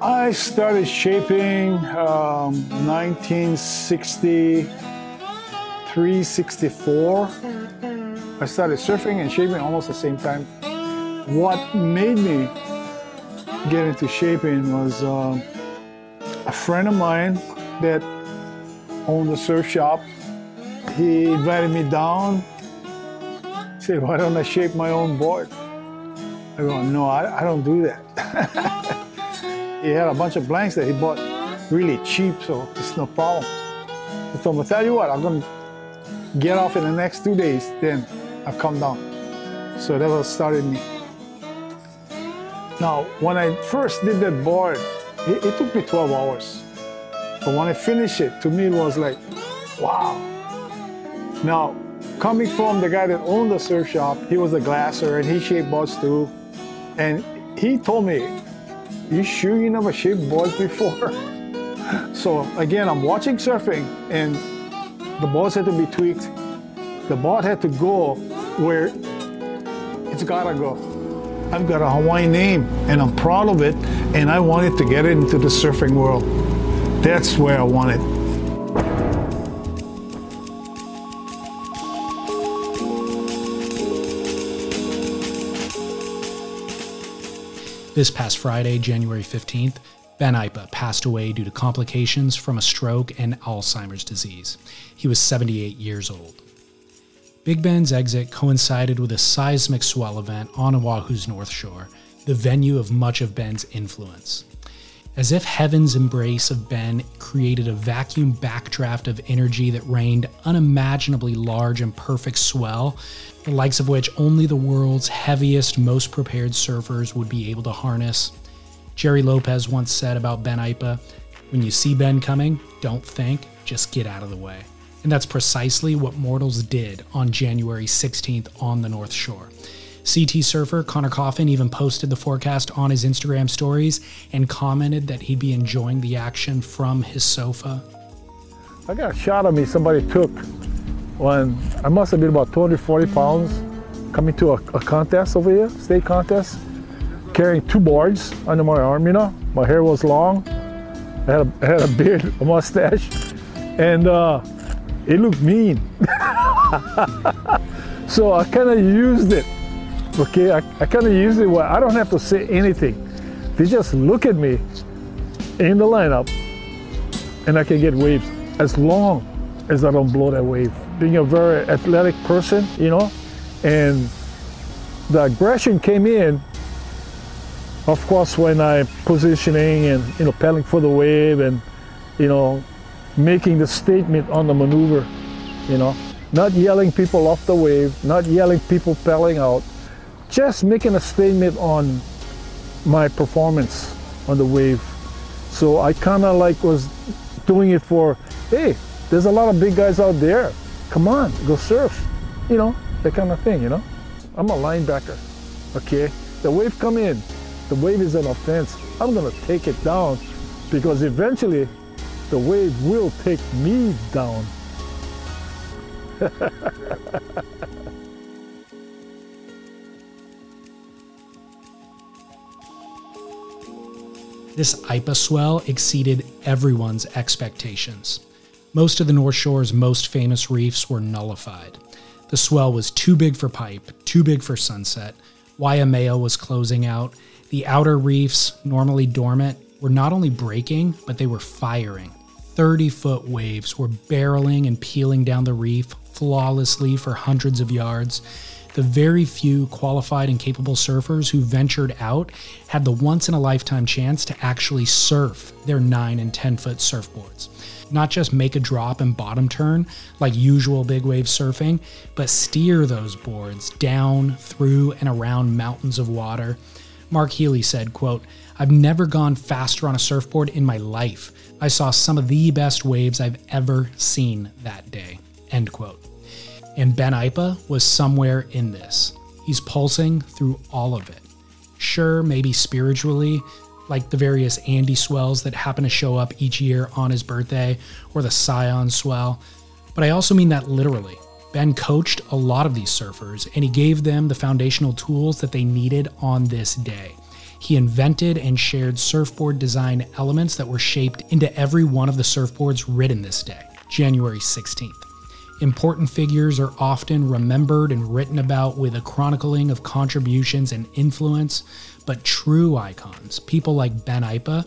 I started shaping 1963, 64. I started surfing and shaping almost the same time. What made me get into shaping was a friend of mine that owned a surf shop. He invited me down. He said, "Why don't I shape my own board?" I go, "No, I don't do that." He had a bunch of blanks that he bought really cheap, so it's no problem. I told him, "I'll tell you what, I'm going to get off in the next 2 days, then I'll come down." So that was started me. Now, when I first did that board, it took me 12 hours. But when I finished it, to me it was like, wow. Now, coming from the guy that owned the surf shop, he was a glasser, and he shaped boards too. And he told me, "You sure you never shaped boards before?" So again, I'm watching surfing, and the boards had to be tweaked. The board had to go where it's gotta go. I've got a Hawaiian name, and I'm proud of it, and I wanted to get it into the surfing world. That's where I want it. This past Friday, January 15th, Ben Aipa passed away due to complications from a stroke and Alzheimer's disease. He was 78 years old. Big Ben's exit coincided with a seismic swell event on Oahu's North Shore, the venue of much of Ben's influence. As if heaven's embrace of Ben created a vacuum backdraft of energy that rained unimaginably large and perfect swell, the likes of which only the world's heaviest, most prepared surfers would be able to harness. Jerry Lopez once said about Ben Aipa, "When you see Ben coming, don't think, just get out of the way." And that's precisely what mortals did on January 16th on the North Shore. CT surfer Connor Coffin even posted the forecast on his Instagram stories and commented that he'd be enjoying the action from his sofa. I got a shot of me somebody took when I must have been about 240 pounds, coming to a contest over here, state contest, carrying two boards under my arm, you know. My hair was long. I had a beard, a mustache, and it looked mean. So I kind of used it. Okay, I kind of use it where I don't have to say anything. They just look at me in the lineup, and I can get waves as long as I don't blow that wave. Being a very athletic person, you know, and the aggression came in, of course, when I'm positioning and, you know, paddling for the wave and, you know, making the statement on the maneuver, you know, not yelling people off the wave, not yelling people paddling out, just making a statement on my performance on the wave. So I kind of like was doing it for, hey, there's a lot of big guys out there. Come on, go surf. You know, that kind of thing, you know? I'm a linebacker, okay? The wave come in, the wave is an offense. I'm gonna take it down because eventually the wave will take me down. This Aipa swell exceeded everyone's expectations. Most of the North Shore's most famous reefs were nullified. The swell was too big for pipe, too big for sunset. Waimea was closing out. The outer reefs, normally dormant, were not only breaking, but they were firing. 30-foot waves were barreling and peeling down the reef flawlessly for hundreds of yards. The very few qualified and capable surfers who ventured out had the once-in-a-lifetime chance to actually surf their 9 and 10-foot surfboards. Not just make a drop and bottom turn like usual big wave surfing, but steer those boards down, through, and around mountains of water. Mark Healy said, quote, "I've never gone faster on a surfboard in my life. I saw some of the best waves I've ever seen that day," end quote. And Ben Aipa was somewhere in this. He's pulsing through all of it. Sure, maybe spiritually, like the various Andy swells that happen to show up each year on his birthday, or the Scion swell, but I also mean that literally. Ben coached a lot of these surfers, and he gave them the foundational tools that they needed on this day. He invented and shared surfboard design elements that were shaped into every one of the surfboards ridden this day, January 16th. Important figures are often remembered and written about with a chronicling of contributions and influence, but true icons, people like Ben Aipa,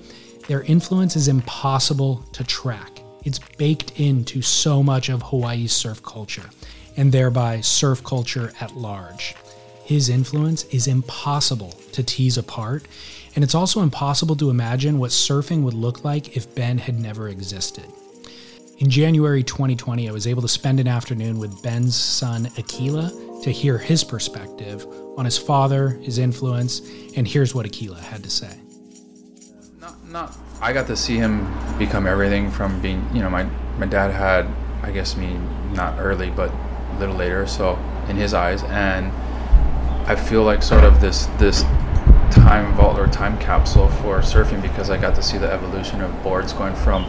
their influence is impossible to track. It's baked into so much of Hawaii's surf culture, and thereby surf culture at large. His influence is impossible to tease apart, and it's also impossible to imagine what surfing would look like if Ben had never existed. In January 2020, I was able to spend an afternoon with Ben's son, Akila, to hear his perspective on his father, his influence, and here's what Akila had to say. I got to see him become everything from being, you know, my dad had, I guess, me not early, but a little later, so in his eyes, and I feel like sort of this time vault or time capsule for surfing because I got to see the evolution of boards going from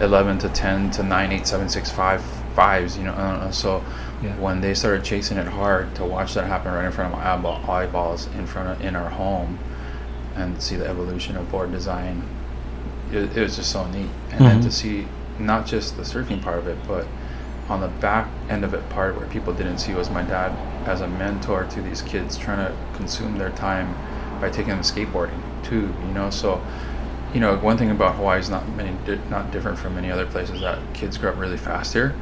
11 to 10 to 9, 8, 7, 6, 5, 5s, you know, so yeah. When they started chasing it hard, to watch that happen right in front of my eyeballs in our home and see the evolution of board design, it was just so neat. And mm-hmm. Then to see not just the surfing part of it, but on the back end of it part where people didn't see was my dad as a mentor to these kids trying to consume their time by taking them skateboarding too, you know, so... You know, one thing about Hawaii is not different from many other places that kids grow up really fast here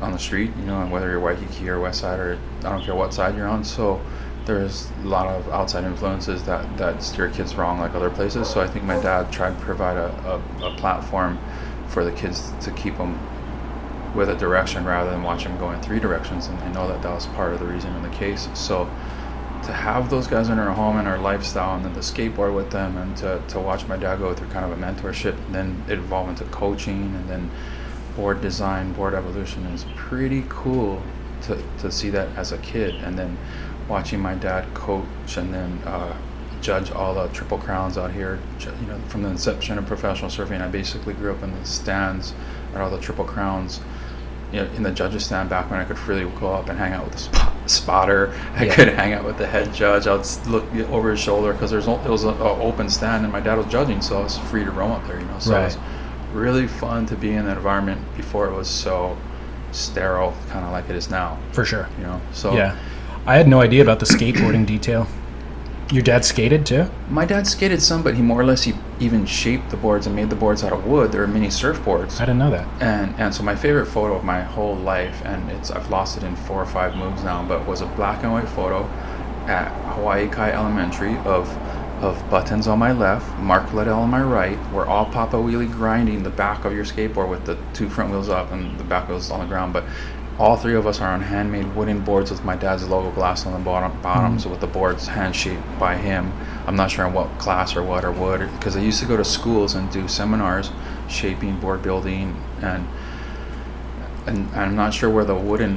on the street, you know, and whether you're Waikiki or West Side or I don't care what side you're on. So there's a lot of outside influences that steer kids wrong like other places. So I think my dad tried to provide a platform for the kids to keep them with a direction rather than watch them go in three directions. And I know that was part of the reason in the case. So to have those guys in our home and our lifestyle and then to skateboard with them and to watch my dad go through kind of a mentorship and then it evolved into coaching and then board design, board evolution is pretty cool to see that as a kid. And then watching my dad coach and then judge all the Triple Crowns out here, you know, from the inception of professional surfing, I basically grew up in the stands at all the Triple Crowns. You know, in the judges stand back when I could freely go up and hang out with the spotter. I could hang out with the head judge. I'd look over his shoulder because it was an open stand and my dad was judging, so I was free to roam up there, you know. So It was really fun to be in that environment before it was so sterile, kind of like it is now. For sure. You know, so yeah, I had no idea about the skateboarding detail. Your dad skated too? My dad skated some, but he more or less even shaped the boards and made the boards out of wood. There were mini surfboards. I didn't know that. And so my favorite photo of my whole life, and I've lost it in 4 or 5 moves now, but was a black and white photo at Hawaii Kai Elementary of Buttons on my left, Mark Liddell on my right. We're all Papa Wheelie grinding the back of your skateboard with the two front wheels up and the back wheels on the ground, but all three of us are on handmade wooden boards with my dad's logo glass on the bottoms with the boards hand-shaped by him. I'm not sure in what class or what or wood, because I used to go to schools and do seminars, shaping, board building, and I'm not sure where the wooden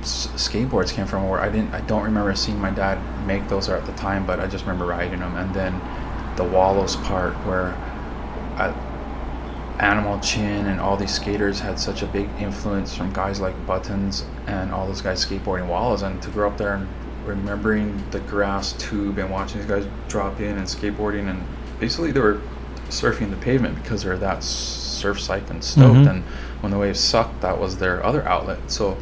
skateboards came from. Or I don't remember seeing my dad make those at the time, but I just remember riding them. And then the wallows part where Animal Chin and all these skaters had such a big influence from guys like Buttons and all those guys skateboarding wallows, and to grow up there and remembering the grass tube and watching these guys drop in and skateboarding, and basically they were surfing the pavement because they were that surf psyched and stoked, mm-hmm. and when the waves sucked, that was their other outlet. So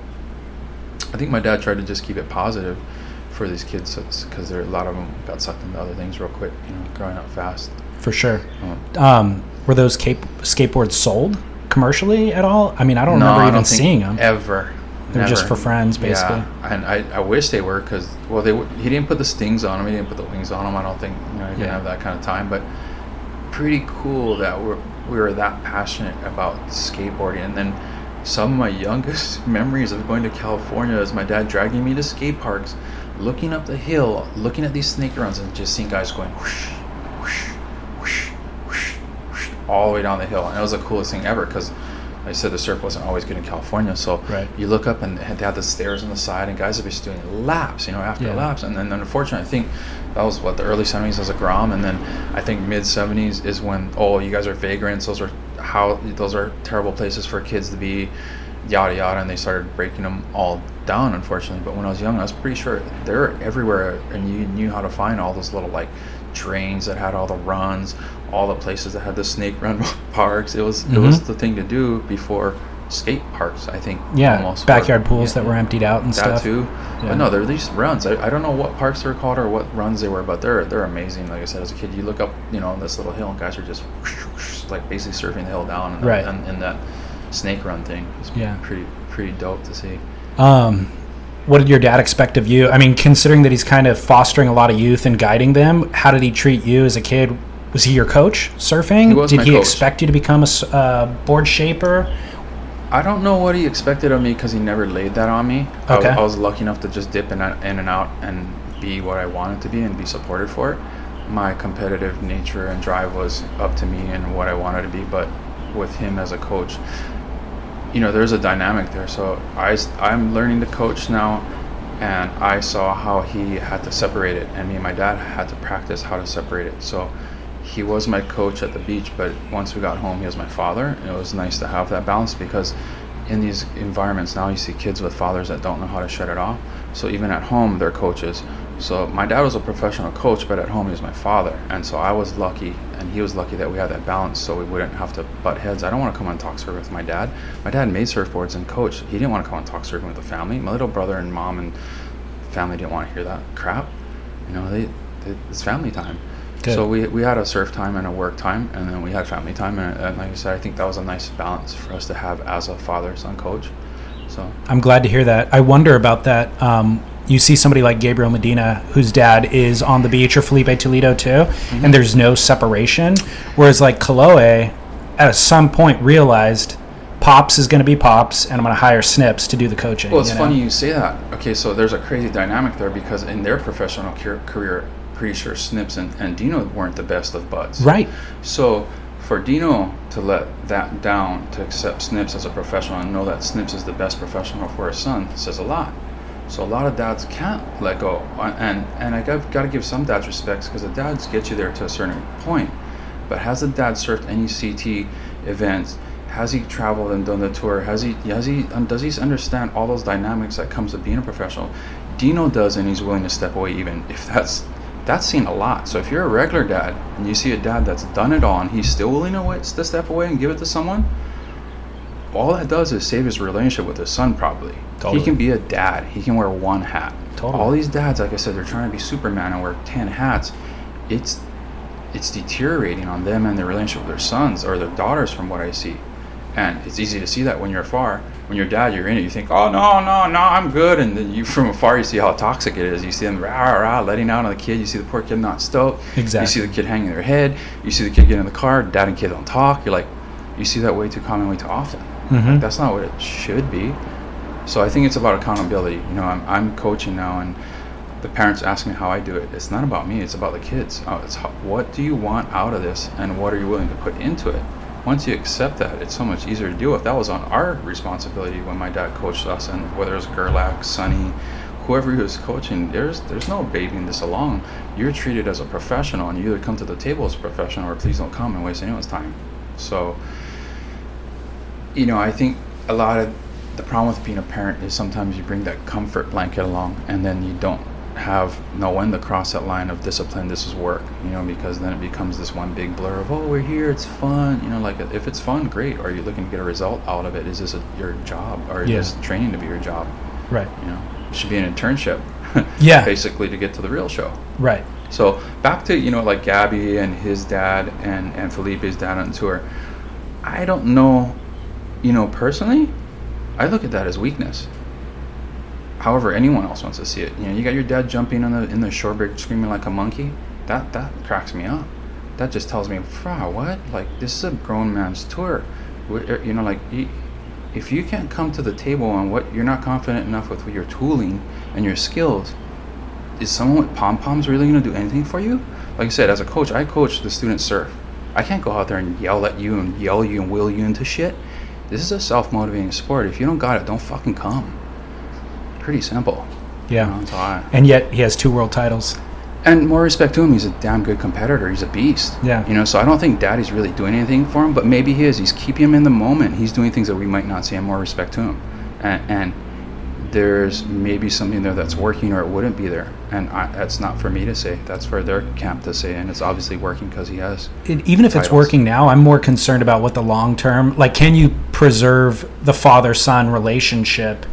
I think my dad tried to just keep it positive for these kids because there a lot of them got sucked into other things real quick, you know, growing up fast. For sure. Were those skateboards sold commercially at all? I mean, I don't remember seeing them. Ever. They're just for friends, basically. Yeah, and I wish they were because, well, he didn't put the stings on them. He didn't put the wings on them. I don't think, you know, he didn't have that kind of time. But pretty cool that we were that passionate about skateboarding. And then some of my youngest memories of going to California is my dad dragging me to skate parks, looking up the hill, looking at these snake runs, and just seeing guys going whoosh, whoosh, all the way down the hill. And it was the coolest thing ever because, like I said, the surf wasn't always good in California, so you look up and they had the stairs on the side and guys would be just doing laps, you know, after laps. And then unfortunately, I think that was the early 70s was a Grom, and then I think mid 70s is when you guys are vagrants, those are terrible places for kids to be, yada yada, and they started breaking them all down, unfortunately. But when I was young, I was pretty sure they were everywhere, and you knew how to find all those little like drains that had all the runs, all the places that had the snake run parks. It was it was the thing to do before skate parks, I think. Yeah, backyard pools that were emptied out and stuff. That too. Yeah. But no, there are these runs. I don't know what parks they're called or what runs they were, but they're amazing. Like I said, as a kid, you look up, you know, this little hill, and guys are just like basically surfing the hill down, and right. And that snake run thing is pretty dope to see. What did your dad expect of you? I mean, considering that he's kind of fostering a lot of youth and guiding them, how did he treat you as a kid? Was he your coach surfing? He was my coach. Did he expect you to become a board shaper? I don't know what he expected of me because he never laid that on me. Okay. I was lucky enough to just dip in and out and be what I wanted to be and be supported for it. My competitive nature and drive was up to me and what I wanted to be, but with him as a coach, you know, there's a dynamic there. So I'm learning to coach now, and I saw how he had to separate it, and me and my dad had to practice how to separate it. So he was my coach at the beach, but once we got home, he was my father. And it was nice to have that balance, because in these environments now you see kids with fathers that don't know how to shut it off. So even at home, they're coaches. So my dad was a professional coach, but at home he was my father. And so I was lucky, and he was lucky that we had that balance, so we wouldn't have to butt heads. I don't want to come and talk surfing with my dad. My dad made surfboards and coached. He didn't want to come and talk surfing with the family. My little brother and mom and family didn't want to hear that crap. You know, it's family time. Good. So we had a surf time and a work time, and then we had family time, and like I said, I think that was a nice balance for us to have as a father-son coach. So I'm glad to hear that. I wonder about that. You see somebody like Gabriel Medina, whose dad is on the beach, or Felipe Toledo too, and there's no separation. Whereas like Kaloe, at some point realized Pops is going to be Pops, and I'm going to hire Snips to do the coaching. Well, it's funny you say that. Okay, so there's a crazy dynamic there, because in their professional career, pretty sure Snips and Dino weren't the best of buds. Right. So for Dino to let that down, to accept Snips as a professional and know that Snips is the best professional for his son, says a lot. So a lot of dads can't let go. And I got to give some dads respects, because the dads get you there to a certain point. But has the dad surfed any CT events? Has he traveled and done the tour? Does he understand all those dynamics that comes with being a professional? Dino does, and he's willing to step away, even if that's seen a lot. So if you're a regular dad and you see a dad that's done it all and he's still willing to step away and give it to someone, all that does is save his relationship with his son, probably. Totally. He can be a dad. He can wear one hat. Totally. All these dads, like I said, they're trying to be Superman and wear 10 hats. It's deteriorating on them and their relationship with their sons or their daughters, from what I see. And it's easy to see that when you're afar. When you're a dad, you're in it. You think, oh, no, I'm good. And then you, from afar, you see how toxic it is. You see them letting out on the kid. You see the poor kid not stoked. Exactly. You see the kid hanging their head. You see the kid get in the car. Dad and kid don't talk. You're like, you see that way too commonly, too often. Mm-hmm. Like, that's not what it should be. So I think it's about accountability. You know, I'm coaching now, and the parents ask me how I do it. It's not about me. It's about the kids. It's what do you want out of this, and what are you willing to put into it? Once you accept that, it's so much easier to deal with. That was on our responsibility when my dad coached us, and whether it was Gerlach, Sonny, whoever he was coaching, there's no babying this along. You're treated as a professional, and you either come to the table as a professional or please don't come and waste anyone's time. So, you know, I think a lot of the problem with being a parent is sometimes you bring that comfort blanket along, and then you don't know when to cross that line of discipline. This is work, you know, because then it becomes this one big blur of, oh, we're here, it's fun, you know. Like, if it's fun, great. Are you looking to get a result out of it? Is this your job, or is this training to be your job? Right. You know, it should be an internship. Yeah. Basically, to get to the real show. Right. So back to, you know, like Gabby and his dad and Felipe's dad on tour. I don't know, you know, personally, I look at that as weakness. However anyone else wants to see it. You know, you got your dad jumping in the shore break, screaming like a monkey. That cracks me up. That just tells me, what? Like, this is a grown man's tour. You know, like, if you can't come to the table on what you're not confident enough with your tooling and your skills, is someone with pom-poms really going to do anything for you? Like I said, as a coach, I coach the students surf. I can't go out there and yell at you and will you into shit. This is a self-motivating sport. If you don't got it, don't fucking come. Pretty simple. Yeah. You know, and yet he has 2 world titles. And more respect to him, he's a damn good competitor. He's a beast. Yeah. You know, so I don't think daddy's really doing anything for him, but maybe he is. He's keeping him in the moment. He's doing things that we might not see, and more respect to him. And there's maybe something there that's working or it wouldn't be there. And that's not for me to say. That's for their camp to say. And it's obviously working because he has. Even if it's working now, I'm more concerned about what the long term, like, can you preserve the father-son relationship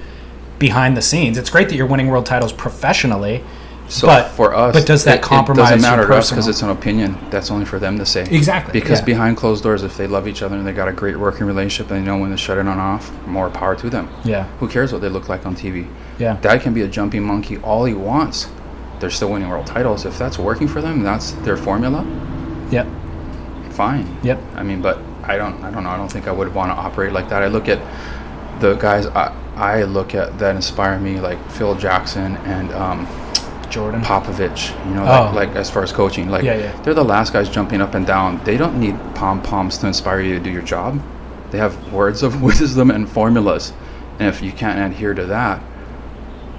behind the scenes? It's great that you're winning world titles professionally. So but, for us, but does that compromise? It doesn't matter to us because it's an opinion. That's only for them to say. Exactly. Because behind closed doors, if they love each other and they got a great working relationship and they know when to shut it on and off, more power to them. Yeah. Who cares what they look like on TV? Yeah. Dad can be a jumping monkey all he wants. They're still winning world titles. If that's working for them, that's their formula. Yep. Fine. Yep. I mean, but I don't know. I don't think I would want to operate like that. I look at the guys I look at that inspire me, like Phil Jackson and Jordan Popovich, you know, like as far as coaching, like they're the last guys jumping up and down. They don't need pom-poms to inspire you to do your job. They have words of wisdom and formulas, and if you can't adhere to that,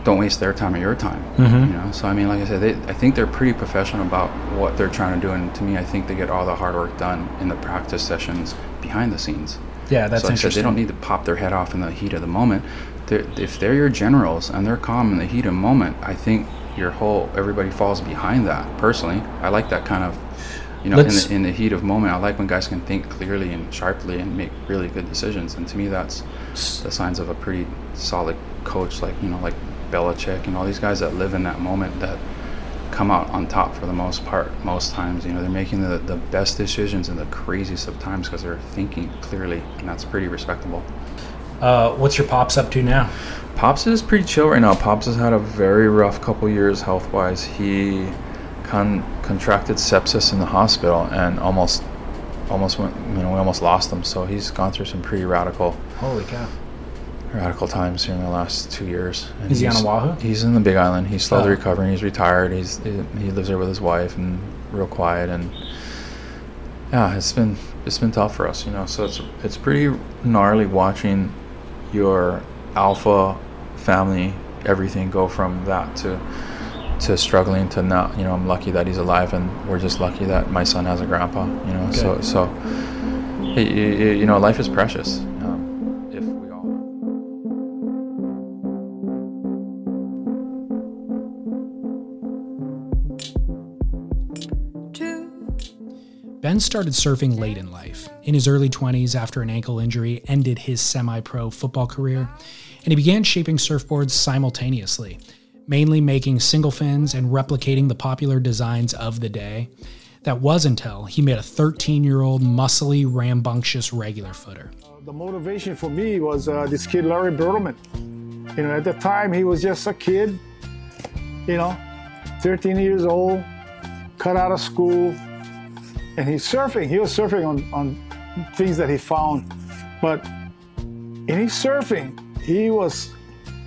don't waste their time or your time. Mm-hmm. You know, so I mean, like I said, I think they're pretty professional about what they're trying to do, and to me, I think they get all the hard work done in the practice sessions behind the scenes. Yeah, that's so interesting. They don't need to pop their head off in the heat of the moment. If they're your generals and they're calm in the heat of the moment, I think everybody falls behind that. Personally, I like that kind of, you know, in the heat of moment. I like when guys can think clearly and sharply and make really good decisions, and to me that's the signs of a pretty solid coach, like, you know, like Belichick and all these guys that live in that moment, that come out on top for the most part most times. You know, they're making the best decisions in the craziest of times because they're thinking clearly, and that's pretty respectable. What's your Pops up to now? Pops is pretty chill right now. Pops has had a very rough couple years health-wise. He contracted sepsis in the hospital and almost went. You know, we almost lost him. So he's gone through some pretty radical times here in the last 2 years. And is he on Oahu? He's in the Big Island. He's slowly recovering. He's retired. He lives there with his wife and real quiet. And yeah, it's been tough for us, you know. So it's pretty gnarly watching your alpha family, everything, go from that to struggling to not, you know. I'm lucky that he's alive, and we're just lucky that my son has a grandpa, you know. Okay. So you know, life is precious. If we all Ben started surfing late in life, in his early 20s, after an ankle injury ended his semi-pro football career. And he began shaping surfboards simultaneously, mainly making single fins and replicating the popular designs of the day. That was until he made a 13-year-old, muscly, rambunctious regular footer. The motivation for me was this kid, Larry Bertelman. You know, at the time, he was just a kid, you know, 13 years old, cut out of school, and he's surfing. He was surfing on things that he found, but in his surfing, he was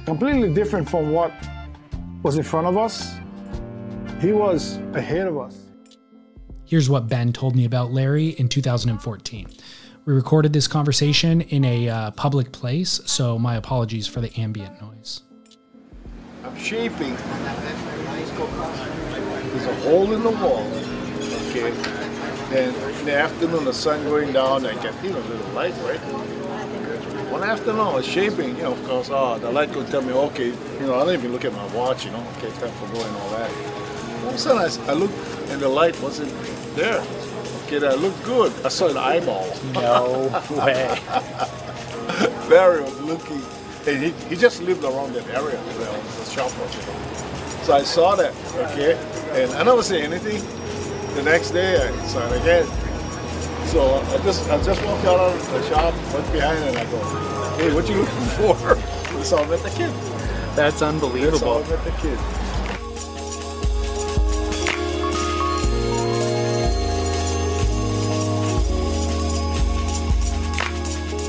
completely different from what was in front of us. He was ahead of us. Here's what Ben told me about Larry in 2014. We recorded this conversation in a public place, so my apologies for the ambient noise. I'm shaping. There's a hole in the wall, okay? And in the afternoon, the sun going down, I can feel a little light, right? One afternoon, I was shaping, you know, of course, the light could tell me, okay, you know, I don't even look at my watch, you know, okay, it's time for going and all that. All of a sudden, I looked, and the light wasn't there. Okay, that looked good. I saw an eyeball. No way. Larry was looking, and he just lived around that area, you know, the shop was, you know. So I saw that, okay, and I never said anything. The next day, I saw it again. So I just walked out of the shop, went behind, and I go, hey, what you looking for? That's all about the kid. That's unbelievable. That's all about the kid.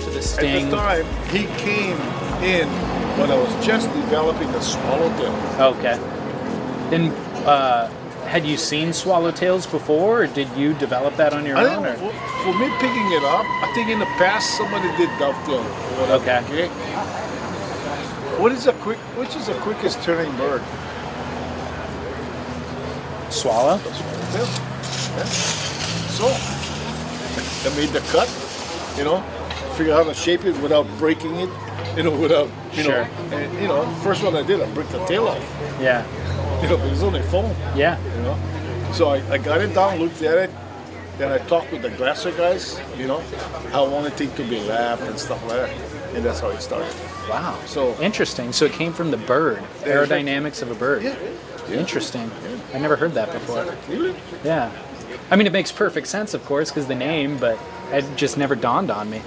To the Sting. At the time, he came in when I was just developing the Swallowtail. Okay. Then, had you seen Swallowtails before, or did you develop that on your own? For me picking it up, I think in the past somebody did dovetail. Okay. Which is the quickest turning bird? Swallow. Yeah. So I made the cut, you know, figure out how to shape it without breaking it. you know, with a, you sure. know, and, you know, first one I did, I broke the tail off. Yeah. You know, because it's only foam. Yeah. You know, so I got it down, looked at it, then I talked with the glasser guys, you know, how I wanted it to be lapped and stuff like that. And that's how it started. Wow. So interesting. So it came from the bird, aerodynamics of a bird. Yeah. Yeah. Interesting. Yeah. I never heard that before. Really? Yeah. I mean, it makes perfect sense, of course, because the name, but it just never dawned on me.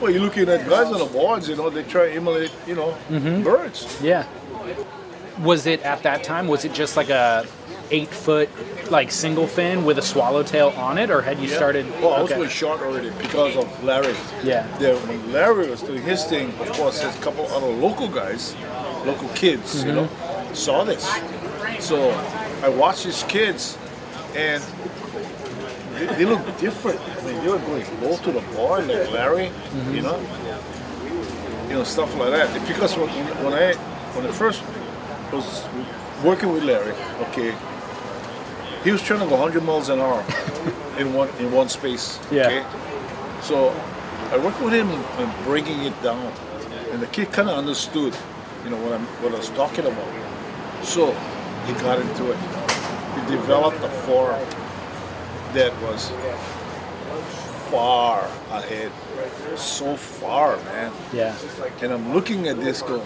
Well, you're looking at guys on the boards, you know, they try to emulate, you know, mm-hmm. birds. Yeah. Was it at that time, was it just like a 8-foot, like single fin with a swallowtail on it, or had you yeah. started? Well, I was really short already because of Larry. Yeah. When Larry was doing his thing, of course, a couple other local guys, local kids, mm-hmm. you know, saw this. So I watched these kids, and they look different. I mean, they were going low to the board, like Larry, mm-hmm. You know, stuff like that. Because when I first was working with Larry, okay. He was trying to go 100 miles an hour in one space. Yeah. Okay? So I worked with him on breaking it down, and the kid kind of understood, you know, what I was talking about. So he got into it. He developed a form that was far ahead, so far, man. Yeah. And I'm looking at this going,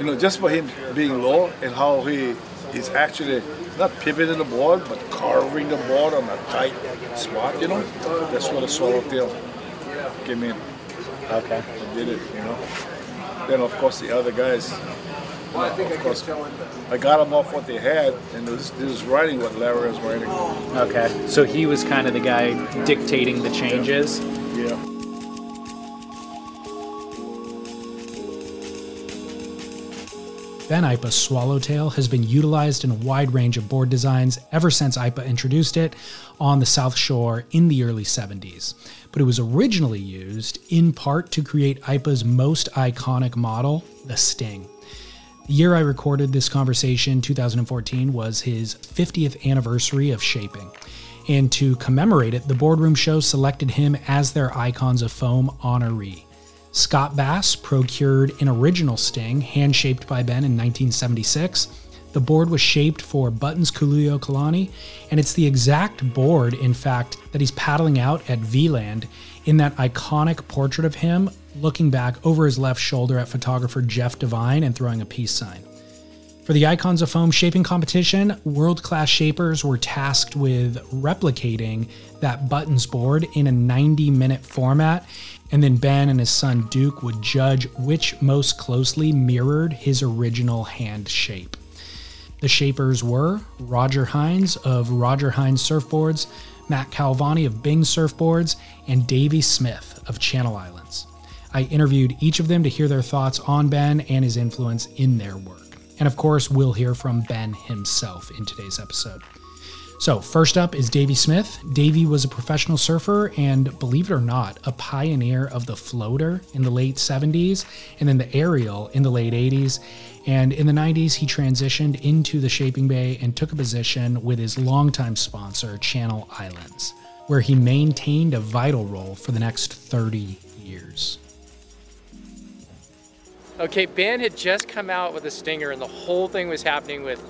you know, just by him being low and how he is actually not pivoting the board, but carving the board on a tight spot, you know? That's where the swallowtail came in. Okay. I did it, you know? Then, of course, the other guys, of course, I got them off what they had, and this is writing what Larry was writing. Okay. So he was kind of the guy dictating the changes? Yeah. Yeah. Ben Aipa's swallowtail has been utilized in a wide range of board designs ever since Aipa introduced it on the South Shore in the early 70s. But it was originally used in part to create Aipa's most iconic model, the Sting. The year I recorded this conversation, 2014, was his 50th anniversary of shaping. And to commemorate it, the Boardroom Show selected him as their Icons of Foam honoree. Scott Bass procured an original Sting, hand-shaped by Ben in 1976. The board was shaped for Buttons Kaluhiokalani, and it's the exact board, in fact, that he's paddling out at VLAND in that iconic portrait of him looking back over his left shoulder at photographer Jeff Devine and throwing a peace sign. For the Icons of Foam shaping competition, world-class shapers were tasked with replicating that Buttons board in a 90-minute format, and then Ben and his son Duke would judge which most closely mirrored his original hand shape. The shapers were Roger Hines of Roger Hines Surfboards, Matt Calvani of Bing Surfboards, and Davey Smith of Channel Islands. I interviewed each of them to hear their thoughts on Ben and his influence in their work. And of course, we'll hear from Ben himself in today's episode. So first up is Davey Smith. Davey was a professional surfer and, believe it or not, a pioneer of the floater in the late 70s and then the aerial in the late 80s. And in the 90s, he transitioned into the shaping bay and took a position with his longtime sponsor, Channel Islands, where he maintained a vital role for the next 30 years. Okay, Ben had just come out with a Stinger and the whole thing was happening with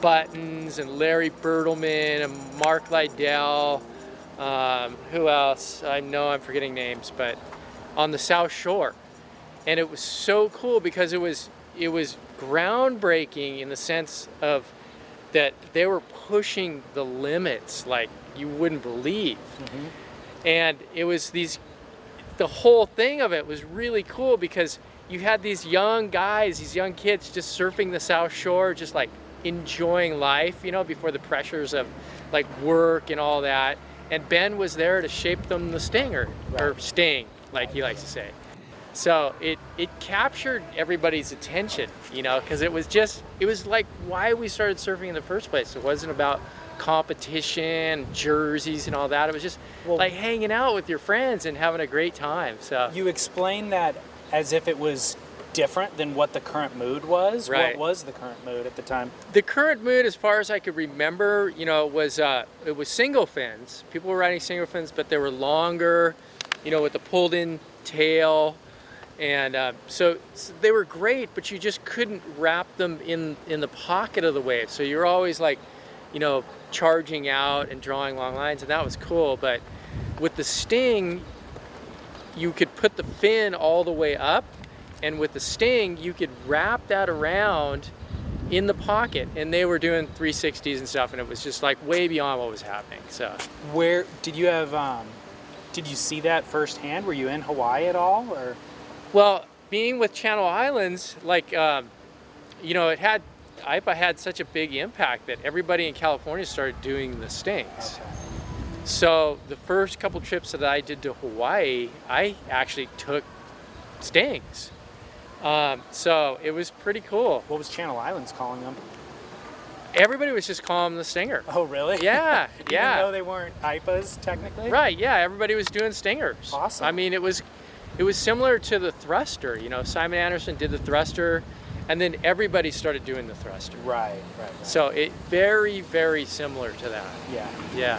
Buttons and Larry Bertelman and Mark Liddell, who else? I know I'm forgetting names, but on the South Shore. And it was so cool because it was groundbreaking in the sense of that they were pushing the limits like you wouldn't believe. Mm-hmm. And it was the whole thing of it was really cool because you had these young guys, these young kids just surfing the South Shore, just like enjoying life, you know, before the pressures of like work and all that. And Ben was there to shape them the Stinger, or Sting, like he likes to say. So it captured everybody's attention, you know, because it was like why we started surfing in the first place. It wasn't about competition, jerseys and all that. It was just like hanging out with your friends and having a great time. So you explain that as if it was different than what the current mood was. Right. What was the current mood at the time? The current mood, as far as I could remember, you know, it was single fins. People were riding single fins, but they were longer, you know, with the pulled in tail. And so they were great, but you just couldn't wrap them in the pocket of the wave. So you're always like, you know, charging out and drawing long lines, and that was cool. But with the Sting, you could put the fin all the way up, and with the Sting, you could wrap that around in the pocket, and they were doing 360s and stuff, and it was just like way beyond what was happening. So where did you have, did you see that firsthand? Were you in Hawaii at all, or? Well, being with Channel Islands, like, you know, Aipa had such a big impact that everybody in California started doing the Stings. Okay. So the first couple trips that I did to Hawaii, I actually took Stings. So it was pretty cool. What was Channel Islands calling them? Everybody was just calling them the Stinger. Oh, really? Yeah, yeah. Even though they weren't Aipas, technically? Right, yeah, everybody was doing Stingers. Awesome. I mean, it was similar to the thruster, you know. Simon Anderson did the thruster, and then everybody started doing the thruster. Right, right, right. So it very, very similar to that. Yeah. Yeah.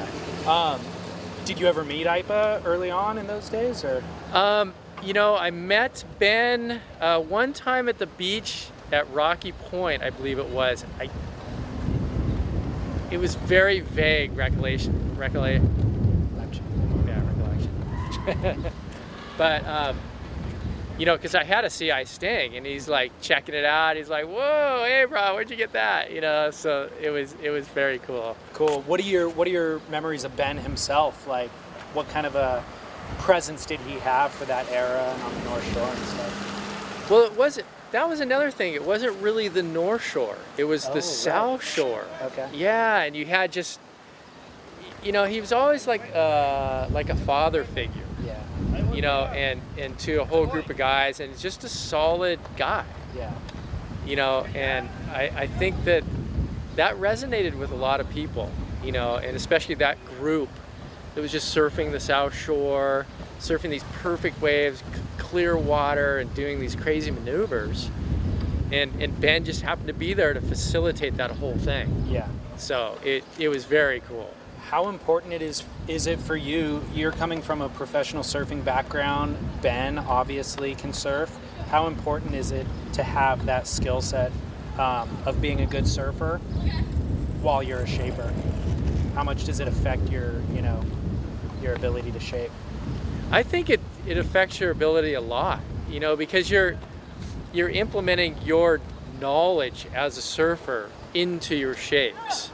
Did you ever meet Aipa early on in those days, or? You know, I met Ben one time at the beach at Rocky Point, I believe it was. It was very vague recollection. But, you know, because I had a sea ice Sting, and he's like checking it out. He's like, "Whoa, hey, bro, where'd you get that?" You know, so it was very cool. Cool. What are your memories of Ben himself? Like, what kind of a presence did he have for that era and on the North Shore and stuff? Well, that was another thing. It wasn't really the North Shore. It was the South Shore. Okay. Yeah, and you had just, you know, he was always like a father figure. Yeah. You know, and to a whole group of guys, and just a solid guy. Yeah. You know, and I think that resonated with a lot of people, you know, and especially that group that was just surfing the South Shore, surfing these perfect waves, clear water, and doing these crazy maneuvers. And Ben just happened to be there to facilitate that whole thing. Yeah. So it was very cool. How important is it for you? You're coming from a professional surfing background. Ben obviously can surf. How important is it to have that skill set of being a good surfer while you're a shaper? How much does it affect your, you know, your ability to shape? I think it affects your ability a lot, you know, because you're implementing your knowledge as a surfer into your shapes.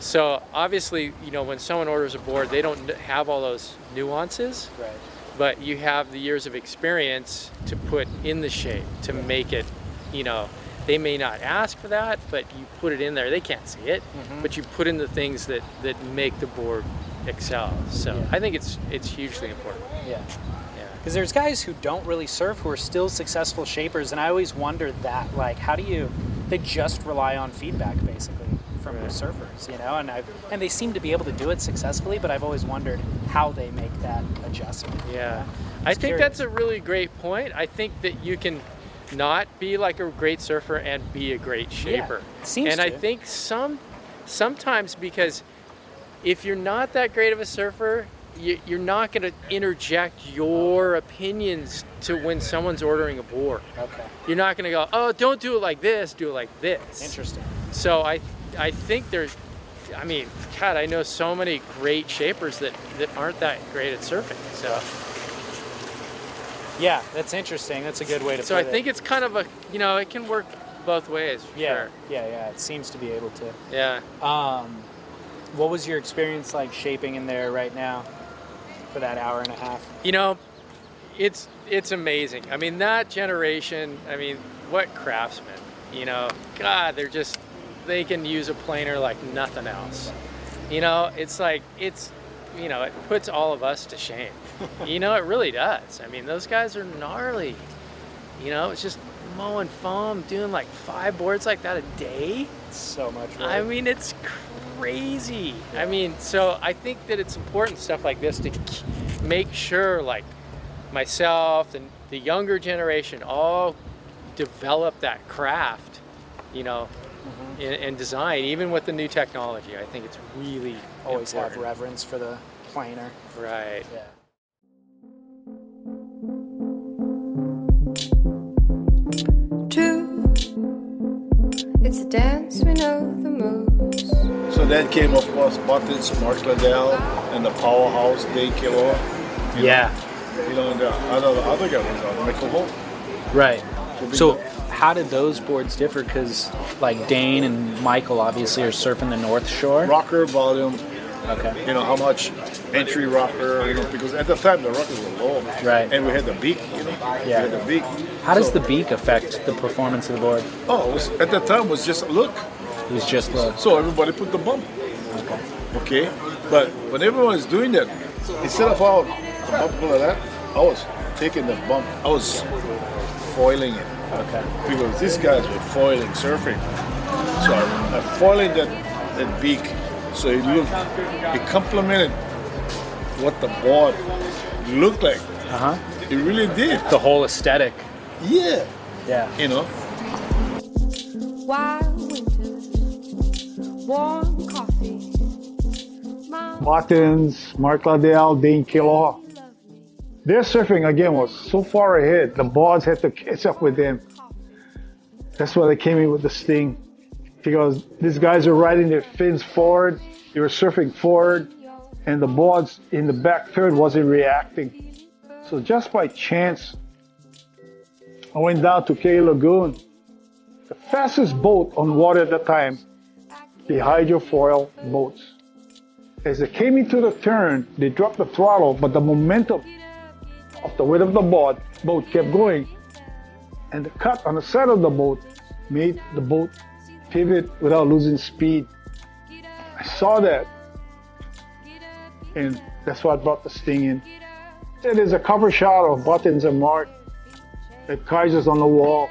So obviously, you know, when someone orders a board, they don't have all those nuances, right? But you have the years of experience to put in the shape to make it, you know. They may not ask for that, but you put it in there. They can't see it, but you put in the things that make the board excel. So yeah. I think it's hugely important. Yeah. Yeah. Because there's guys who don't really surf who are still successful shapers, and I always wonder that, like, how do you, they just rely on feedback basically from right. surfers, you know, and they seem to be able to do it successfully, but I've always wondered how they make that adjustment. Yeah. You know? I think that's a really great point. I think that you can not be like a great surfer and be a great shaper. Yeah, seems and to. I think sometimes because if you're not that great of a surfer, you're not going to interject your opinions to when someone's ordering a board. Okay. You're not going to go, "Oh, don't do it like this, do it like this." Interesting. So I think there's, I mean, God, I know so many great shapers that aren't that great at surfing. So. Yeah, that's interesting. That's a good way to put it. So I think it's kind of a, you know, it can work both ways. For yeah, sure. Yeah, yeah. It seems to be able to. Yeah. What was your experience like shaping in there right now for that hour and a half? You know, it's amazing. I mean, that generation. I mean, what craftsmen? You know, God, they're just, they can use a planer like nothing else. You know, it's like you know, it puts all of us to shame. You know, it really does. I mean, those guys are gnarly. You know, it's just mowing foam, doing like 5 boards like that a day. It's so much work. I mean, it's crazy. Yeah. I mean, so I think that it's important stuff like this to make sure, like, myself and the younger generation all develop that craft, you know, and design, even with the new technology. I think it's really always important. Have reverence for the planer. Right. Yeah. you know the moves. So then came, of course, Buttons, Mark Liddell, and the powerhouse Day Killer. And the other guy was on Michael Holt. Right. So how did those boards differ? Because like Dane and Michael obviously are surfing the North Shore. Rocker volume. Okay. You know how much entry rocker, you know, because at the time the rockers were low, right? And we had the beak, you know. Yeah. We had the beak. How does the beak affect the performance of the board? Oh, it was, at the time it was just look. It was just look. So everybody put the bump. Okay. But when everyone is doing that, instead of all the bump pull of that, I was taking the bump. I was foiling it. Okay. Because these guys were foiling surfing, so I foiling that beak. So it looked, it complemented what the board looked like. Uh huh. It really did. The whole aesthetic. Yeah. Yeah. You know. Wild winters, warm coffee. Buttons, Mark Liddell, Dane Kiloha. Their surfing again was so far ahead. The boards had to catch up with them. That's why they came in with the Sting. Because these guys are riding their fins forward, they were surfing forward, and the boards in the back third wasn't reacting. So just by chance, I went down to Kei Lagoon, the fastest boat on water at the time, the hydrofoil boats. As they came into the turn, they dropped the throttle, but the momentum of the weight of the boat kept going, and the cut on the side of the boat made the boat pivot without losing speed. I saw that, and that's why I brought the Sting in. There is a cover shot of Buttons and Mark that Kaiser's on the wall.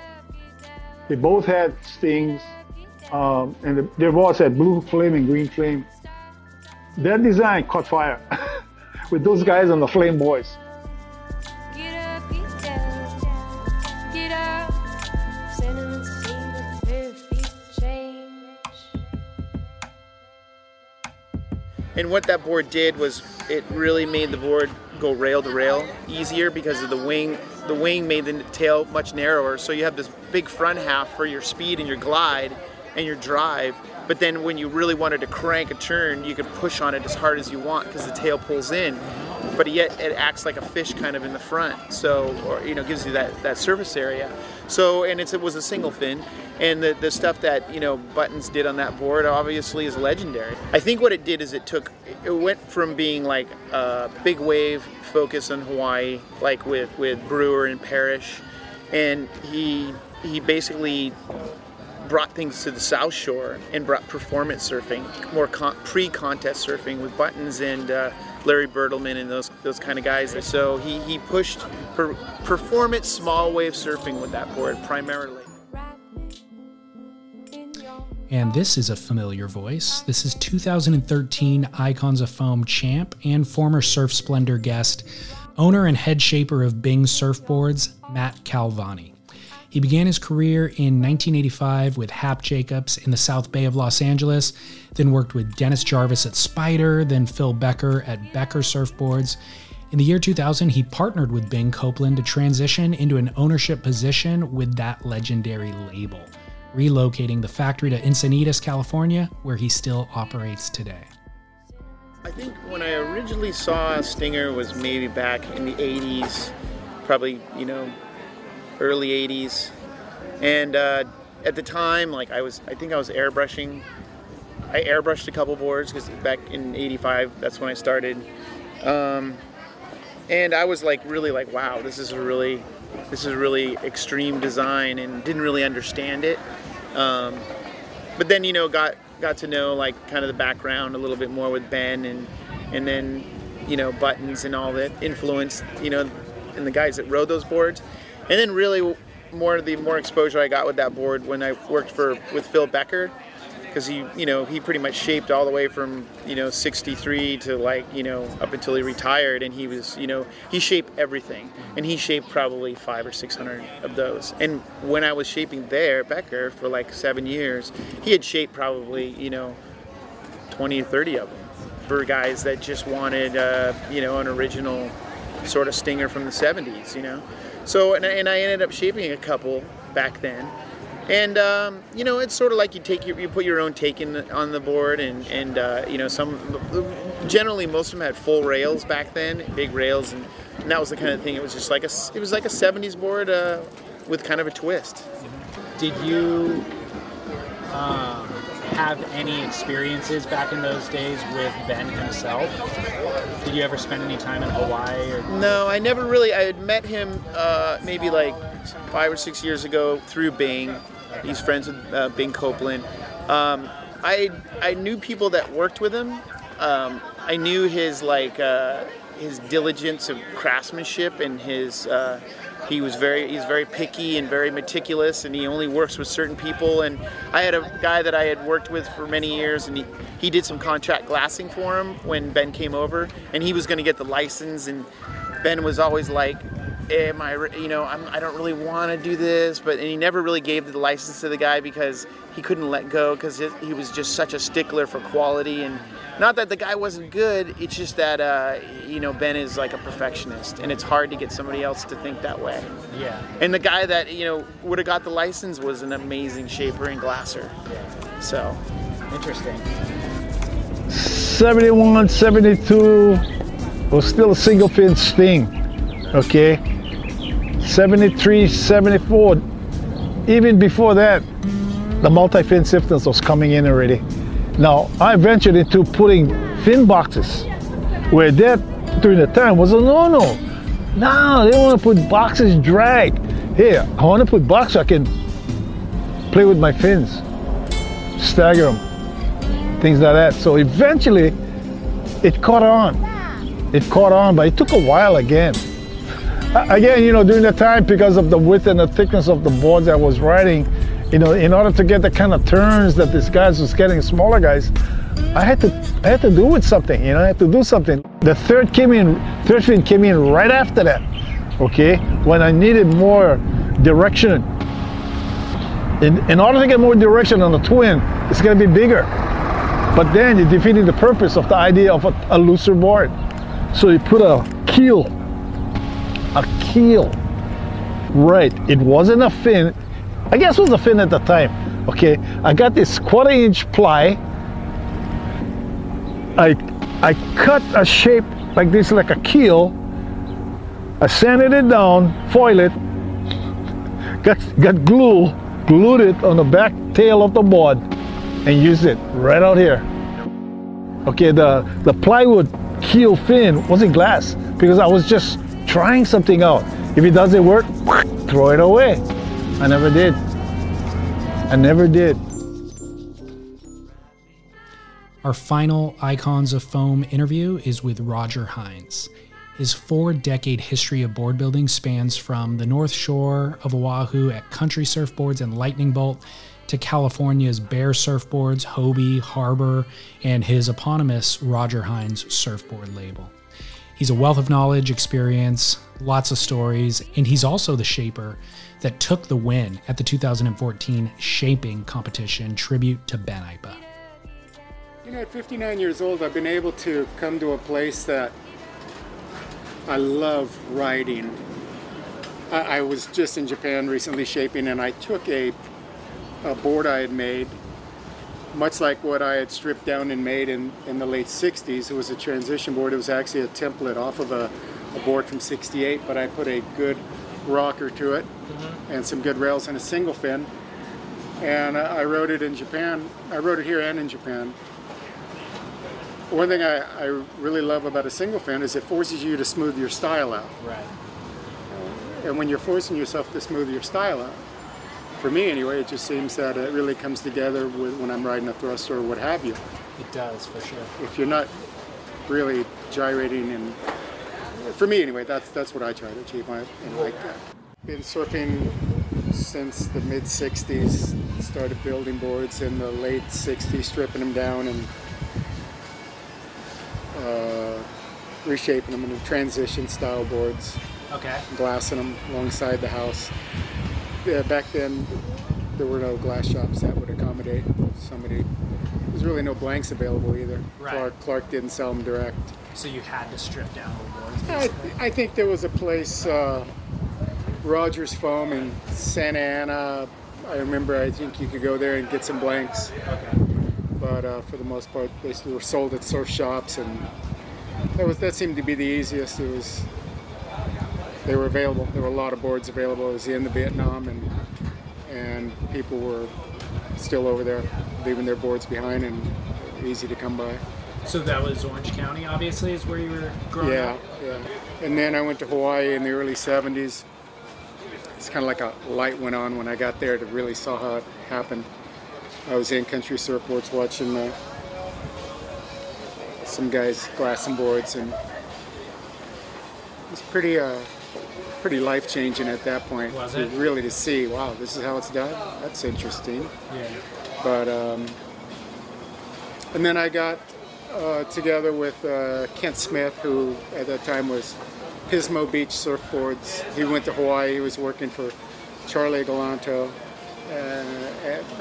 They both had Stings, and their boards had blue flame and green flame. That design caught fire with those guys on the flame boys. And what that board did was it really made the board go rail to rail easier because of the wing. The wing made the tail much narrower, so you have this big front half for your speed and your glide and your drive. But then when you really wanted to crank a turn, you could push on it as hard as you want because the tail pulls in. But yet it acts like a fish kind of in the front, so, or, you know, gives you that surface area. So, and it was a single fin, and the stuff that, you know, Buttons did on that board obviously is legendary. I think what it did is it went from being like a big wave focus on Hawaii, like with Brewer and Parrish, and he basically brought things to the South Shore and brought performance surfing, more pre-contest surfing with Buttons and Larry Bertelman and those kind of guys. So he pushed performance small wave surfing with that board primarily. And this is a familiar voice. This is 2013 Icons of Foam champ and former Surf Splendor guest, owner and head shaper of Bing Surfboards, Matt Calvani. He began his career in 1985 with Hap Jacobs in the South Bay of Los Angeles, then worked with Dennis Jarvis at Spider, then Phil Becker at Becker Surfboards. In the year 2000, he partnered with Bing Copeland to transition into an ownership position with that legendary label, relocating the factory to Encinitas, California, where he still operates today. I think when I originally saw Stinger was maybe back in the 80s, probably, you know, early 80s, and at the time, like I think I was airbrushing. I airbrushed a couple boards because back in 85, that's when I started, and I was like really like, wow, this is a really extreme design, and didn't really understand it, but then, you know, got to know like kind of the background a little bit more with Ben and then, you know, Buttons and all that influence, you know, and the guys that rode those boards. And then really the more exposure I got with that board when I worked with Phil Becker, because he pretty much shaped all the way from, you know, 63 to like, you know, up until he retired, and he was, you know, he shaped everything, and he shaped probably 500 or 600 of those. And when I was shaping Becker for like 7 years, he had shaped probably, you know, 20 or 30 of them for guys that just wanted, you know, an original sort of Stinger from the 70s, you know. So, and I ended up shaping a couple back then, And you know, it's sort of like you take your, you put your own take in on the board, and you know, generally most of them had full rails back then, big rails, and that was the kind of thing. It was just like a 70s board with kind of a twist. Did you have any experiences back in those days with Ben himself? Did you ever spend any time in Hawaii? Or... No, I never really. I had met him maybe like 5 or 6 years ago through Bing. He's friends with Bing Copeland. I knew people that worked with him. I knew his diligence of craftsmanship and his. He's very picky and very meticulous, and he only works with certain people. And I had a guy that I had worked with for many years, and he did some contract glassing for him when Ben came over, and he was going to get the license. And Ben was always like, I don't really want to do this, and he never really gave the license to the guy because he couldn't let go, because he was just such a stickler for quality. And not that the guy wasn't good, it's just that Ben is like a perfectionist, and it's hard to get somebody else to think that way. Yeah. And the guy that would have got the license was an amazing shaper and glasser. Yeah. So interesting. 71, 72 was still a single fin Sting. Okay. 73, 74, even before that, the multi-fin systems was coming in already. Now, I ventured into putting fin boxes, where that, during the time, was a no-no. No, they want to put boxes drag. Here, I want to put boxes so I can play with my fins, stagger them, things like that. So eventually, it caught on. It caught on, but it took a while again. Again, during the time, because of the width and the thickness of the boards I was riding, in order to get the kind of turns that these guys was getting, smaller guys, I had to do with something. I had to do something. The third fin came in right after that. Okay, when I needed more direction. In order to get more direction on the twin, it's going to be bigger. But then it defeated the purpose of the idea of a looser board. So you put a keel. A keel, right? It wasn't a fin. I guess it was a fin at the time. Okay, I got this 1/4 inch ply. I cut a shape like this, like a keel. I sanded it down, foiled it. Got glued it on the back tail of the board, and used it right out here. Okay, the plywood keel fin wasn't glass because I was just trying something out. If it doesn't work, throw it away. I never did. Our final Icons of Foam interview is with Roger Hines. His 4-decade history of board building spans from the North Shore of Oahu at Country Surfboards and Lightning Bolt to California's Bear Surfboards, Hobie, Harbor, and his eponymous Roger Hines surfboard label. He's a wealth of knowledge, experience, lots of stories, and he's also the shaper that took the win at the 2014 Shaping Competition tribute to Ben Aipa. At 59 years old, I've been able to come to a place that I love riding. I was just in Japan recently shaping, and I took a board I had made, much like what I had stripped down and made in the late 60s. It was a transition board. It was actually a template off of a board from 68, but I put a good rocker to it and some good rails and a single fin. And I rode it in Japan. I rode it here and in Japan. One thing I really love about a single fin is it forces you to smooth your style out. Right. And when you're forcing yourself to smooth your style out, for me anyway, it just seems that it really comes together with when I'm riding a thruster or what have you. It does, for sure. If you're not really gyrating, and for me anyway, that's what I try to achieve. I've been surfing since the mid 60s, started building boards in the late 60s, stripping them down and reshaping them into transition style boards. Okay. Glassing them alongside the house. Yeah, back then there were no glass shops that would accommodate somebody. There's really no blanks available either. Right. Clark didn't sell them direct. So you had to strip down the boards. I think there was a place, Rogers Foam in Santa Ana, I remember, I think you could go there and get some blanks. Okay. But for the most part, they were sold at surf shops, and that seemed to be the easiest. It was, they were available. There were a lot of boards available. It was the end of Vietnam, and people were still over there, leaving their boards behind, and easy to come by. So that was Orange County, obviously, is where you were growing up? Yeah, yeah. And then I went to Hawaii in the early 70s. It's kind of like a light went on when I got there to really saw how it happened. I was in Country Surfboards watching some guys glassing boards, and it was pretty pretty life-changing at that point. Was it? Really to see, wow, this is how it's done? That's interesting. Yeah. But, and then I got together with Kent Smith, who at that time was Pismo Beach Surfboards. He went to Hawaii. He was working for Charlie Galanto,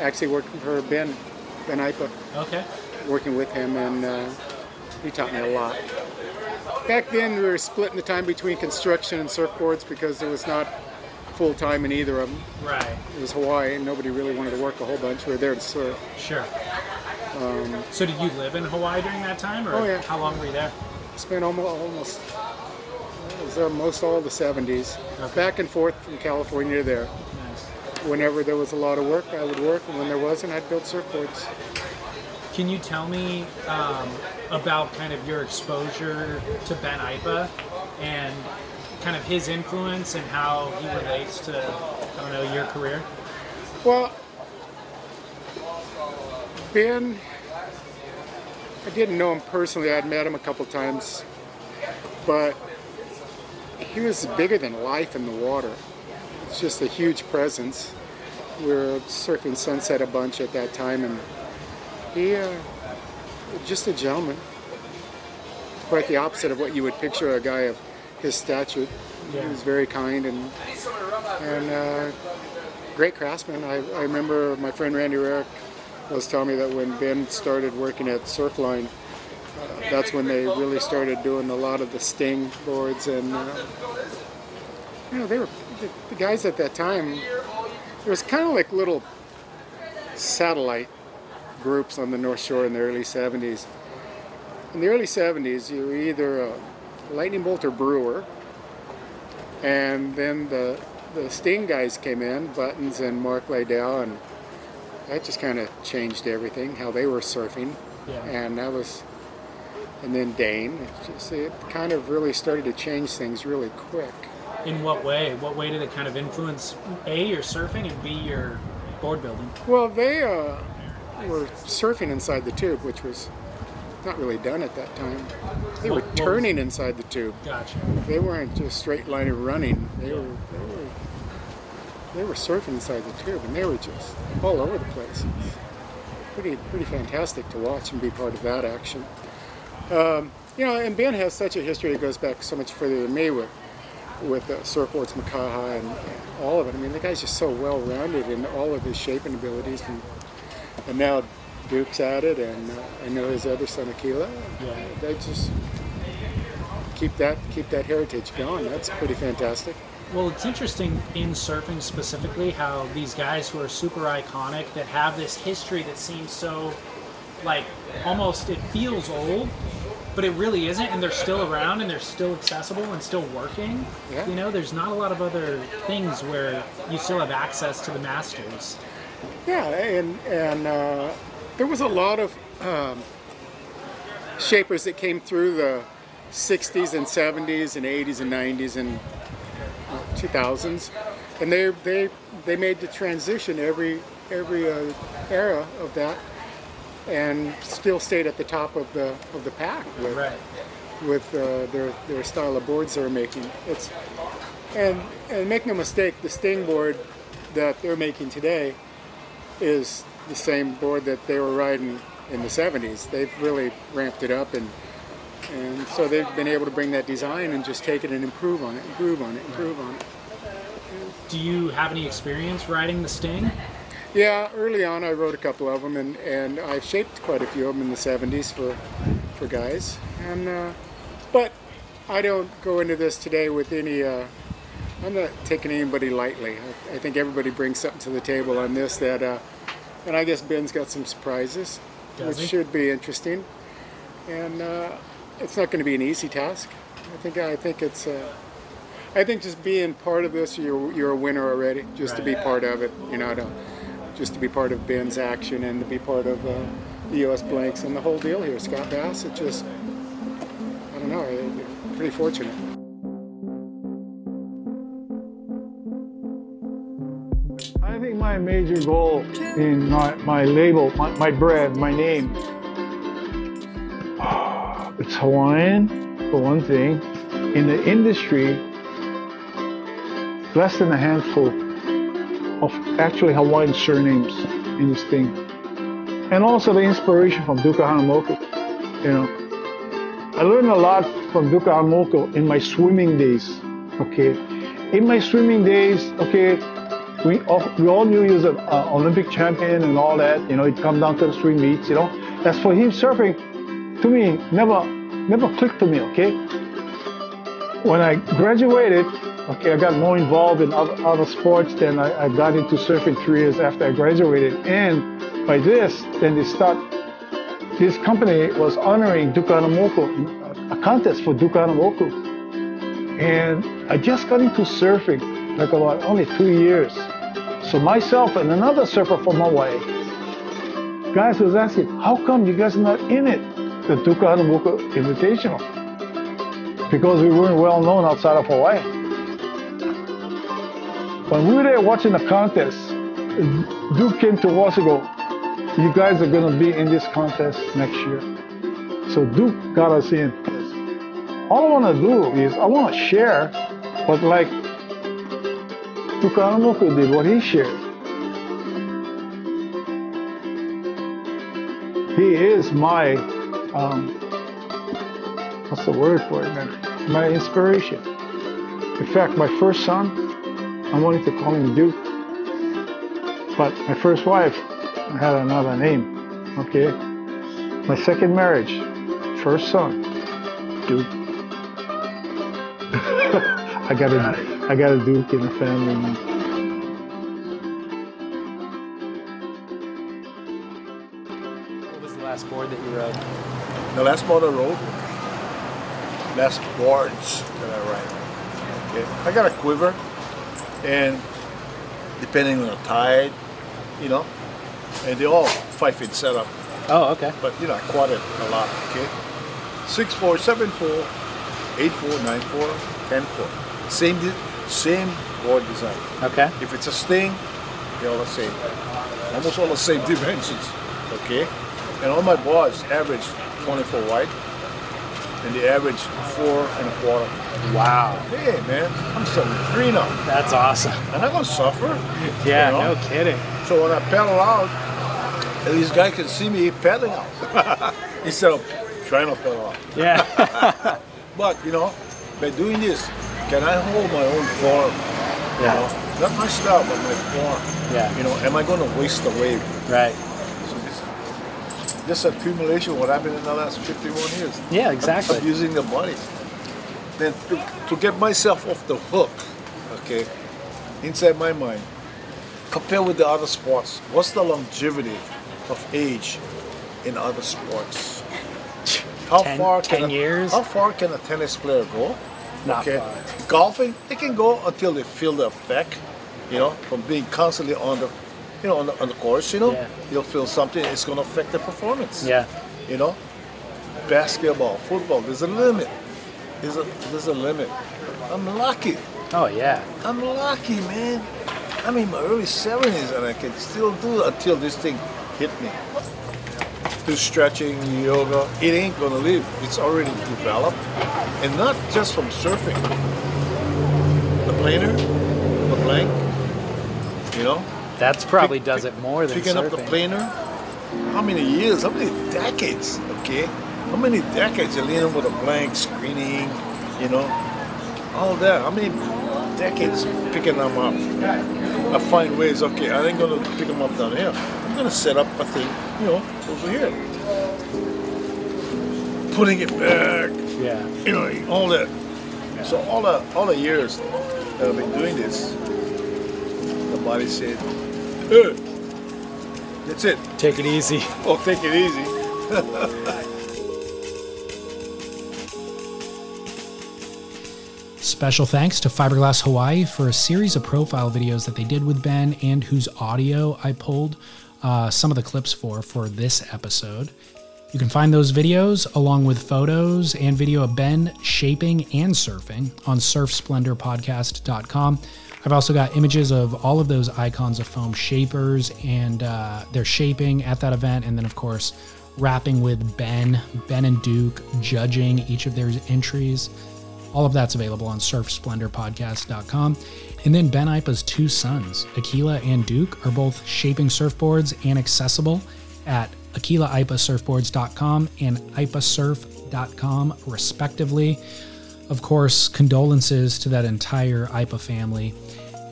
actually working for Ben Aipa. Okay. Working with him, and he taught me a lot. Back then, we were splitting the time between construction and surfboards because there was not full time in either of them. Right. It was Hawaii, and nobody really wanted to work a whole bunch. We were there to surf. Sure. So did you live in Hawaii during that time, or how long were you there? Spent almost it was almost all the 70s. Okay. Back and forth from California to there. Nice. Whenever there was a lot of work, I would work, and when there wasn't, I'd build surfboards. Can you tell me about kind of your exposure to Ben Aipa and kind of his influence and how he relates to, I don't know, your career? Well, Ben, I didn't know him personally. I'd met him a couple times, but he was bigger than life in the water. It's just a huge presence. We were surfing Sunset a bunch at that time, and he just a gentleman. Quite the opposite of what you would picture a guy of his stature. Yeah. He was very kind and great craftsman. I remember my friend Randy Rarick was telling me that when Ben started working at Surfline, that's when they really started doing a lot of the Sting boards, and you know, they were the guys at that time. It was kind of like little satellite groups on the North Shore in the early 70s. In the early 70s, you were either a Lightning Bolt or Brewer, and then the Sting guys came in, Buttons and Mark Liddell, and that just kind of changed everything, how they were surfing. Yeah. And that was, and then Dane, it kind of really started to change things really quick. In what way? What way did it kind of influence, A, your surfing, and B, your board building? Well, they were surfing inside the tube, which was not really done at that time. They were turning inside the tube. Gotcha. They weren't just straight line of running. They were surfing inside the tube, and they were just all over the place. Pretty fantastic to watch and be part of that action. You know, and Ben has such a history that goes back so much further than me with Surfboards Makaha and all of it. I mean, the guy's just so well-rounded in all of his shaping abilities, and now Duke's at it, and I know his other son Akila. Yeah. They just keep that heritage going. That's pretty fantastic. Well, it's interesting in surfing specifically how these guys who are super iconic that have this history that seems so, like, almost it feels old, but it really isn't, and they're still around and they're still accessible and still working. Yeah. You know, there's not a lot of other things where you still have access to the masters. Yeah, and there was a lot of shapers that came through the 60s and 70s and 80s and 90s and 2000s, and they made the transition every era of that, and still stayed at the top of the pack with, right, with their style of boards they're making. It's and make no mistake, the Sting board that they're making today is the same board that they were riding in the 70s. They've really ramped it up, and so they've been able to bring that design and just take it and improve on it, improve on it, improve on it. Do you have any experience riding the Sting? Yeah, early on I rode a couple of them, and I've shaped quite a few of them in the 70s for guys. And but I don't go into this today with any I'm not taking anybody lightly. I think everybody brings something to the table on this that, and I guess Ben's got some surprises, which should be interesting. And it's not going to be an easy task. I think it's. I think just being part of this, you're a winner already. Just to be part of it, you know, just to be part of Ben's action and to be part of the U.S. Blanks and the whole deal here, Scott Bass. It just, I don't know. You're pretty fortunate. I think my major goal in my label, my brand, my name. It's Hawaiian, for one thing. In the industry, less than a handful of actually Hawaiian surnames in this thing. And also the inspiration from Duke Kahanamoku, you know. I learned a lot from Duke Kahanamoku in my swimming days, okay. In my swimming days, okay, we all knew he was an Olympic champion and all that, you know, he'd come down to the swim meets, you know. As for him surfing, to me, never clicked to me, okay? When I graduated, okay, I got more involved in other sports than I got into surfing 3 years after I graduated. And by this, then this company was honoring Duke Kahanamoku, a contest for Duke Kahanamoku. And I just got into surfing, like about only 2 years. So myself and another surfer from Hawaii, guys was asking, how come you guys are not in it? The Duke Kahanamoku Invitational, because we weren't well known outside of Hawaii. When we were there watching the contest, Duke came to us and go, you guys are going to be in this contest next year. So Duke got us in. All I want to do is, I want to share, but like Duke Kahanamoku did what he shared. He is my what's the word for it, man? My inspiration. In fact, my first son, I wanted to call him Duke, but my first wife had another name, okay? My second marriage, first son, Duke. I got a Duke in the family, man. Board that you rode? The last board I rode, last boards that I ride. Okay. I got a quiver, and depending on the tide, you know, and they're all 5 feet setup. Oh, okay. But you know, I caught it a lot. Okay, 6'4", 7'4", 8'4", 9'4", 10'4". Same board design. Okay. If it's a Sting, they're all the same. Almost all the same dimensions. Okay. And all my boards average 24 wide, and they average 4 1/4. Wow. Hey, man, I'm 73 now. That's awesome. And I'm going to suffer. Yeah, you know? No kidding. So when I paddle out, at least guy can see me paddling out instead of trying to paddle out. Yeah. But, you know, by doing this, can I hold my own form? Yeah. You know? Not my style, but my form. Yeah. You know, am I going to waste the wave? Right. This accumulation, what happened in the last 51 years. Yeah, exactly. I'm using the body. Then to get myself off the hook, okay, inside my mind, compared with the other sports, what's the longevity of age in other sports? How far? 10 years? How far can a tennis player go? Not far. Golfing, they can go until they feel the effect, you know, from being constantly on the on the course, you know, you'll feel something, it's going to affect the performance. Yeah. You know, basketball, football, there's a limit. There's a limit. I'm lucky. Oh, yeah. I'm lucky, man. I'm in my early 70s and I can still do it until this thing hit me. Through stretching, yoga, it ain't going to leave. It's already developed. And not just from surfing. The planer, the blank, you know. That's probably does it more than picking surfing. Picking up the planer, how many years, how many decades, okay? How many decades you're leaning with a blank, screening, you know, all that. How many decades picking them up? I find ways, okay, I ain't going to pick them up down here. I'm going to set up a thing, you know, over here. Putting it back, yeah, you know, all that. Yeah. So all the years, that I've been doing this, the body said, hey, that's it. Take it easy. Oh, take it easy. Special thanks to Fiberglass Hawaii for a series of profile videos that they did with Ben and whose audio I pulled some of the clips for this episode. You can find those videos along with photos and video of Ben shaping and surfing on surfsplendorpodcast.com. I've also got images of all of those Icons of Foam shapers and their shaping at that event. And then, of course, rapping with Ben and Duke, judging each of their entries. All of that's available on surfsplendorpodcast.com. And then Ben Aipa's two sons, Akila and Duke, are both shaping surfboards and accessible at AkilaAipaSurfboards.com and aipasurf.com, respectively. Of course, condolences to that entire Aipa family.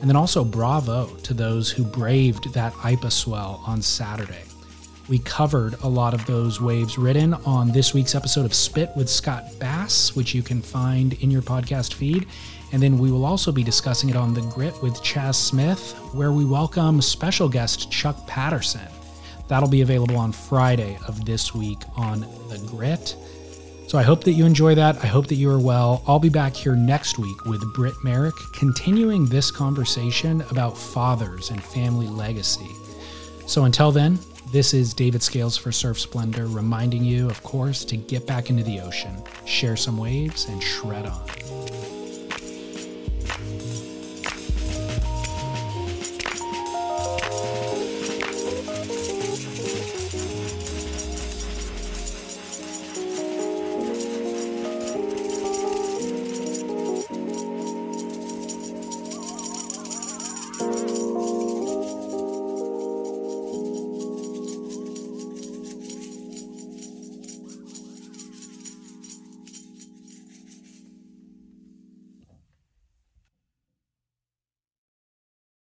And then also bravo to those who braved that Aipa swell on Saturday. We covered a lot of those waves ridden on this week's episode of Spit with Scott Bass, which you can find in your podcast feed. And then we will also be discussing it on The Grit with Chaz Smith, where we welcome special guest Chuck Patterson. That'll be available on Friday of this week on The Grit. So I hope that you enjoy that. I hope that you are well. I'll be back here next week with Britt Merrick, continuing this conversation about fathers and family legacy. So until then, this is David Scales for Surf Splendor, reminding you, of course, to get back into the ocean, share some waves, and shred on.